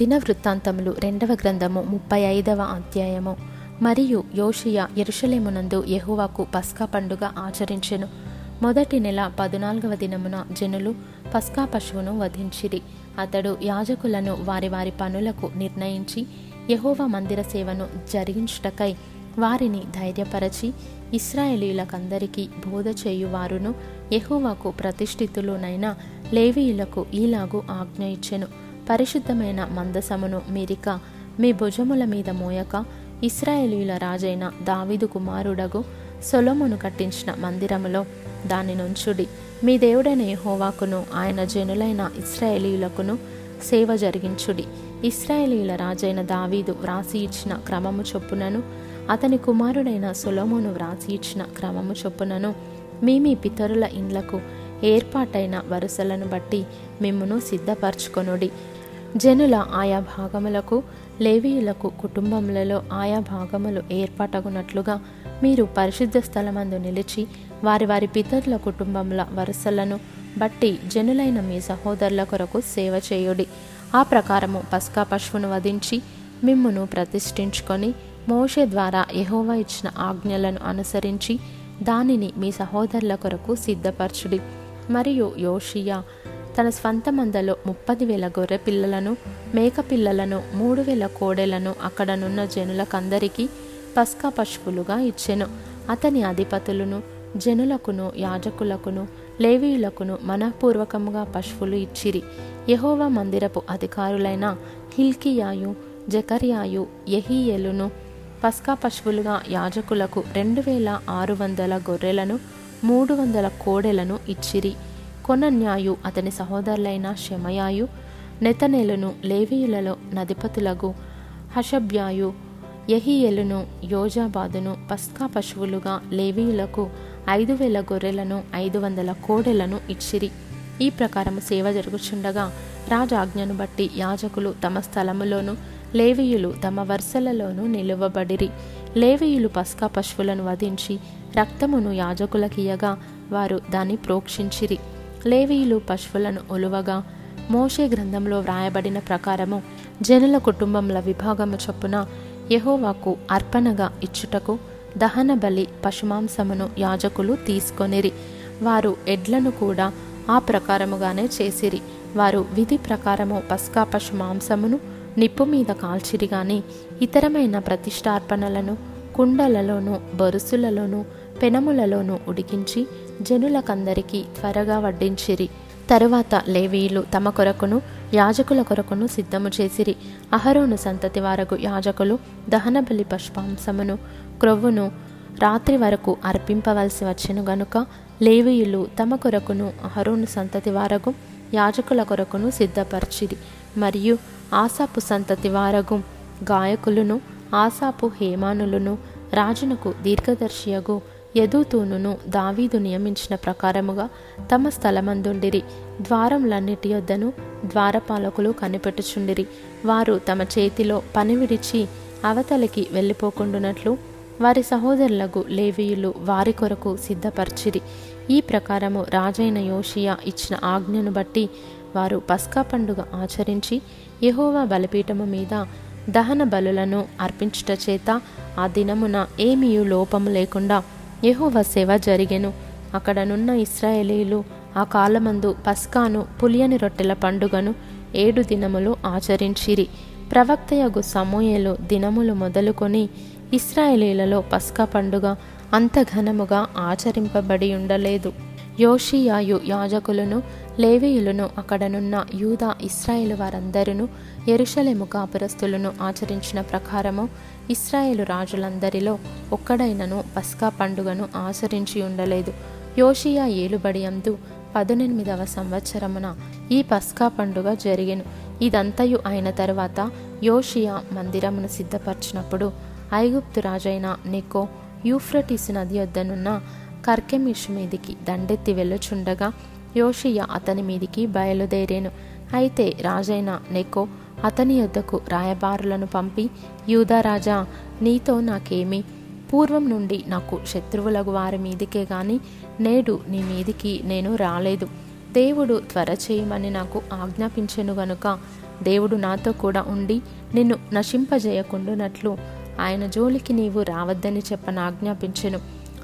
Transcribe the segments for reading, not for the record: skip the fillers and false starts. దిన వృత్తాంతములు 2వ గ్రంథము 35వ అధ్యాయము. మరియు యోషియా యెరూషలేమునందు యెహోవాకు పస్కా పండుగ ఆచరించెను. 1వ నెల 14వ దినమున జనులు పస్కా పశువును వధించిరి. అతడు యాజకులను వారి వారి పనులకు నిర్ణయించి యెహోవా మందిర సేవను జరిగించుటకై వారిని ధైర్యపరచి ఇశ్రాయేలీయులకందరికీ బోధ చేయువారును యెహోవాకు ప్రతిష్ఠితులునైన లేవీయులకు ఈలాగు ఆజ్ఞ ఇచ్చెను. పరిశుద్ధమైన మందసమును మీరిక మీ భుజముల మీద మోయక ఇశ్రాయేలీయుల రాజైన దావీదు కుమారుడగు సొలోమును కట్టించిన మందిరములో దాని నుంచుడి. మీ దేవుడైన యెహోవాకును ఆయన జనులైన ఇశ్రాయేలీయులకును సేవ జరిగించుడి. ఇశ్రాయేలీయుల రాజైన దావీదు వ్రాసి ఇచ్చిన క్రమము చొప్పునను అతని కుమారుడైన సొలోమును వ్రాసి ఇచ్చిన క్రమము చొప్పునను మీ మీ పితరుల ఇండ్లకు ఏర్పాటైన వరుసలను బట్టి మిమ్మును సిద్ధపరచుకొనుడి. జనుల ఆయా భాగములకు లేవీయులకు కుటుంబములలో ఆయా భాగములు ఏర్పాటగునట్లుగా మీరు పరిశుద్ధ స్థలమందు నిలిచి వారి వారి పితరుల కుటుంబముల వరుసలను బట్టి జనులైన మీ సహోదరుల కొరకు సేవ చేయుడి. ఆ ప్రకారము పస్కా పశువును వధించి మిమ్మును ప్రతిష్ఠించుకొని మోషే ద్వారా యెహోవా ఇచ్చిన ఆజ్ఞలను అనుసరించి దానిని మీ సహోదరుల కొరకు సిద్ధపరచుడి. మరియు యోషియా తన స్వంత మందలో 30,000 గొర్రె పిల్లలను, మేక పిల్లలను, 3,000 కోడెలను అక్కడనున్న జనులకందరికీ పస్కా పశువులుగా ఇచ్చెను. అతని అధిపతులను జనులకును యాజకులకును లేవీయులకును మనఃపూర్వకముగా పశువులు ఇచ్చిరి. యెహోవా మందిరపు అధికారులైన హిల్కియాయు జకర్యాయుహియలను పస్కా పశువులుగా యాజకులకు 2600 గొర్రెలను, 300 కోడెలను ఇచ్చిరి. కొనన్యాయు అతని సహోదరులైన శమయాయు నెతనెలను లేవీయులలో నధిపతులగు హషభ్యాయు యెహీయలను యోజాబాదును పస్కా పశువులుగా లేవీయులకు 5,000 గొర్రెలను, 500 కోడెలను ఇచ్చిరి. ఈ ప్రకారం సేవ జరుగుచుండగా రాజాజ్ఞను బట్టి యాజకులు తమ స్థలములోను లేవీయులు తమ వరుసలలోనూ నిలువబడిరి. లేవీయులు పస్కా పశువులను వధించి రక్తమును యాజకులకియగా వారు దాన్ని ప్రోక్షించిరి. లేవీయులు పశువులను ఒలువగా మోషే గ్రంథంలో వ్రాయబడిన ప్రకారము జనుల కుటుంబముల విభాగము చొప్పున యెహోవాకు అర్పణగా ఇచ్చుటకు దహన బలి పశుమాంసమును యాజకులు తీసుకొనిరి. వారు ఎడ్లను కూడా ఆ ప్రకారముగానే చేసిరి. వారు విధి ప్రకారము పస్కా పశు మాంసమును నిప్పు మీద కాల్చిరి గాని ఇతరమైన ప్రతిష్టార్పణలను కుండలలోనూ బొరుసులలోనూ పెనములలోనూ ఉడికించి జనులకందరికీ త్వరగా వడ్డించిరి. తరువాత లేవీయులు తమ కొరకును యాజకుల కొరకును సిద్ధము చేసిరి. అహరోను సంతతి వరకు యాజకులు దహన బలి పశుమాంసమును క్రొవ్వును రాత్రి వరకు అర్పింపవలసి వచ్చెను గనుక లేవీయులు తమ కొరకును అహరోను సంతతి వరకు యాజకుల కొరకును సిద్ధపరిచిరి. మరియు ఆసాపు సంతతి వారగు గాయకులను ఆసాపు హేమానులను రాజునకు దీర్ఘదర్శియగు యెదూతూనును దావీదు నియమించిన ప్రకారముగా తమ స్థలమందుండిరి. ద్వారములన్నిటి యొద్దను ద్వారపాలకులు కనిపెట్టుచుండిరి. వారు తమ చేతిలో పని విడిచి అవతలికి వెళ్ళిపోకుండునట్లు వారి సహోదరులకు లేవీయులు వారి కొరకు సిద్ధపరిచిరి. ఈ ప్రకారము రాజైన యోషియా ఇచ్చిన ఆజ్ఞను బట్టి వారు పస్కా పండుగ ఆచరించి యెహోవా బలిపీఠము మీద దహన బలులను అర్పించుట చేత ఆ దినమున ఏమీయు లోపము లేకుండా యెహోవా సేవ జరిగెను. అక్కడనున్న ఇశ్రాయేలీయులు ఆ కాలమందు పస్కాను, పులియని రొట్టెల పండుగను 7 దినములు ఆచరించిరి. ప్రవక్తయగు సమూయేలు దినములు మొదలుకొని ఇశ్రాయేలీయులలో పస్కా పండుగ అంత ఘనముగా ఆచరింపబడి ఉండలేదు. యోషియాయు యాజకులను లేవీయులను అక్కడనున్న యూదా ఇశ్రాయేలు వారందరును యెరూషలేము కాపురస్తులను ఆచరించిన ప్రకారము ఇశ్రాయేలు రాజులందరిలో ఒక్కడైనను పస్కా పండుగను ఆచరించి ఉండలేదు. యోషియా ఏలుబడియందు 18వ సంవత్సరమున ఈ పస్కా పండుగ జరిగెను. ఇదంతయు అయిన తరువాత యోషియా మందిరమును సిద్ధపరచినప్పుడు ఐగుప్తు రాజైన నికో యూఫ్రటీసు నది యొద్దనున్న కర్కెమీష్ మీదికి దండెత్తి వెళ్ళుచుండగా యోషియా అతని మీదికి బయలుదేరేను. అయితే రాజైన నెకో అతని యొద్దకు రాయబారులను పంపి, యూదారాజా, నీతో నాకేమి? పూర్వం నుండి నాకు శత్రువులకు వారి మీదికే గాని నేడు నీ మీదికి నేను రాలేదు. దేవుడు త్వర చేయమని నాకు ఆజ్ఞాపించెను గనుక దేవుడు నాతో కూడా ఉండి నిన్ను నశింపజేయకుండునట్లు ఆయన జోలికి నీవు రావద్దని చెప్పనాజ్ఞాపించెను.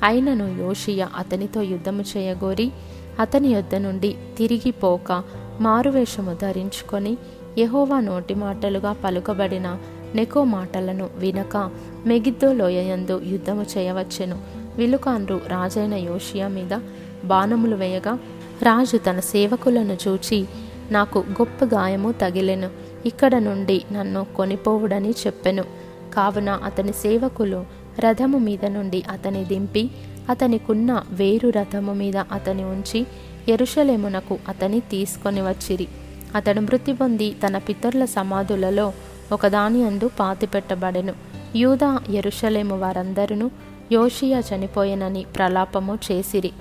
అయినను యోషియా అతనితో యుద్ధము చేయగోరి అతని యొద్ద నుండి తిరిగిపోక మారువేషము ధరించుకొని యెహోవా నోటి మాటలుగా పలుకబడిన నెకో మాటలను వినక మెగిద్దో లోయయందు యుద్ధము చేయవచ్చెను. విలుకాన్రు రాజైన యోషియా మీద బాణములు వేయగా రాజు తన సేవకులను చూచి, నాకు గొప్ప గాయము తగిలెను, ఇక్కడ నుండి నన్ను కొనిపోవుడని చెప్పెను. కావున అతని సేవకులు రథము మీద నుండి అతని దింపి అతనికున్న వేరు రథము మీద అతని ఉంచి యెరూషలేమునకు అతని తీసుకొని వచ్చిరి. అతడు మృతి పొంది తన పితరుల సమాధులలో ఒకదాని అందు పాతిపెట్టబడెను. యూదా యెరూషలేము వారందరూ యోషియా చనిపోయెనని ప్రలాపము చేసిరి.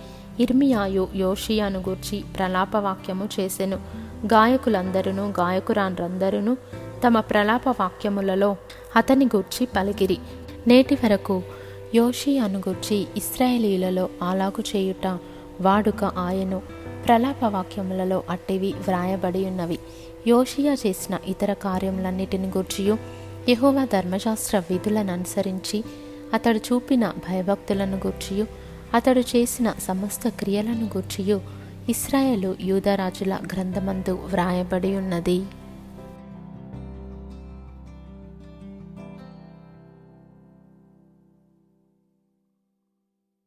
ఇర్మియాయు యోషియాను గూర్చి ప్రలాపవాక్యము చేసెను. గాయకులందరూ గాయకురాన్రందరూ తమ ప్రలాపవాక్యములలో అతని గూర్చి పలికిరి. నేటి వరకు యోషియాను గూర్చి ఇశ్రాయేలీయులలో అలాగు చేయుట వాడుక ఆయను. ప్రలాపవాక్యములలో అట్టివి వ్రాయబడి ఉన్నవి. యోషియా చేసిన ఇతర కార్యములన్నిటిని గూర్చియు యెహోవా ధర్మశాస్త్ర విధులను అనుసరించి అతడు చూపిన భయభక్తులను గూర్చియు అతడు చేసిన సమస్త క్రియలను గూర్చియు ఇశ్రాయేలు యూదా రాజుల గ్రంథమందు వ్రాయబడి ఉన్నది.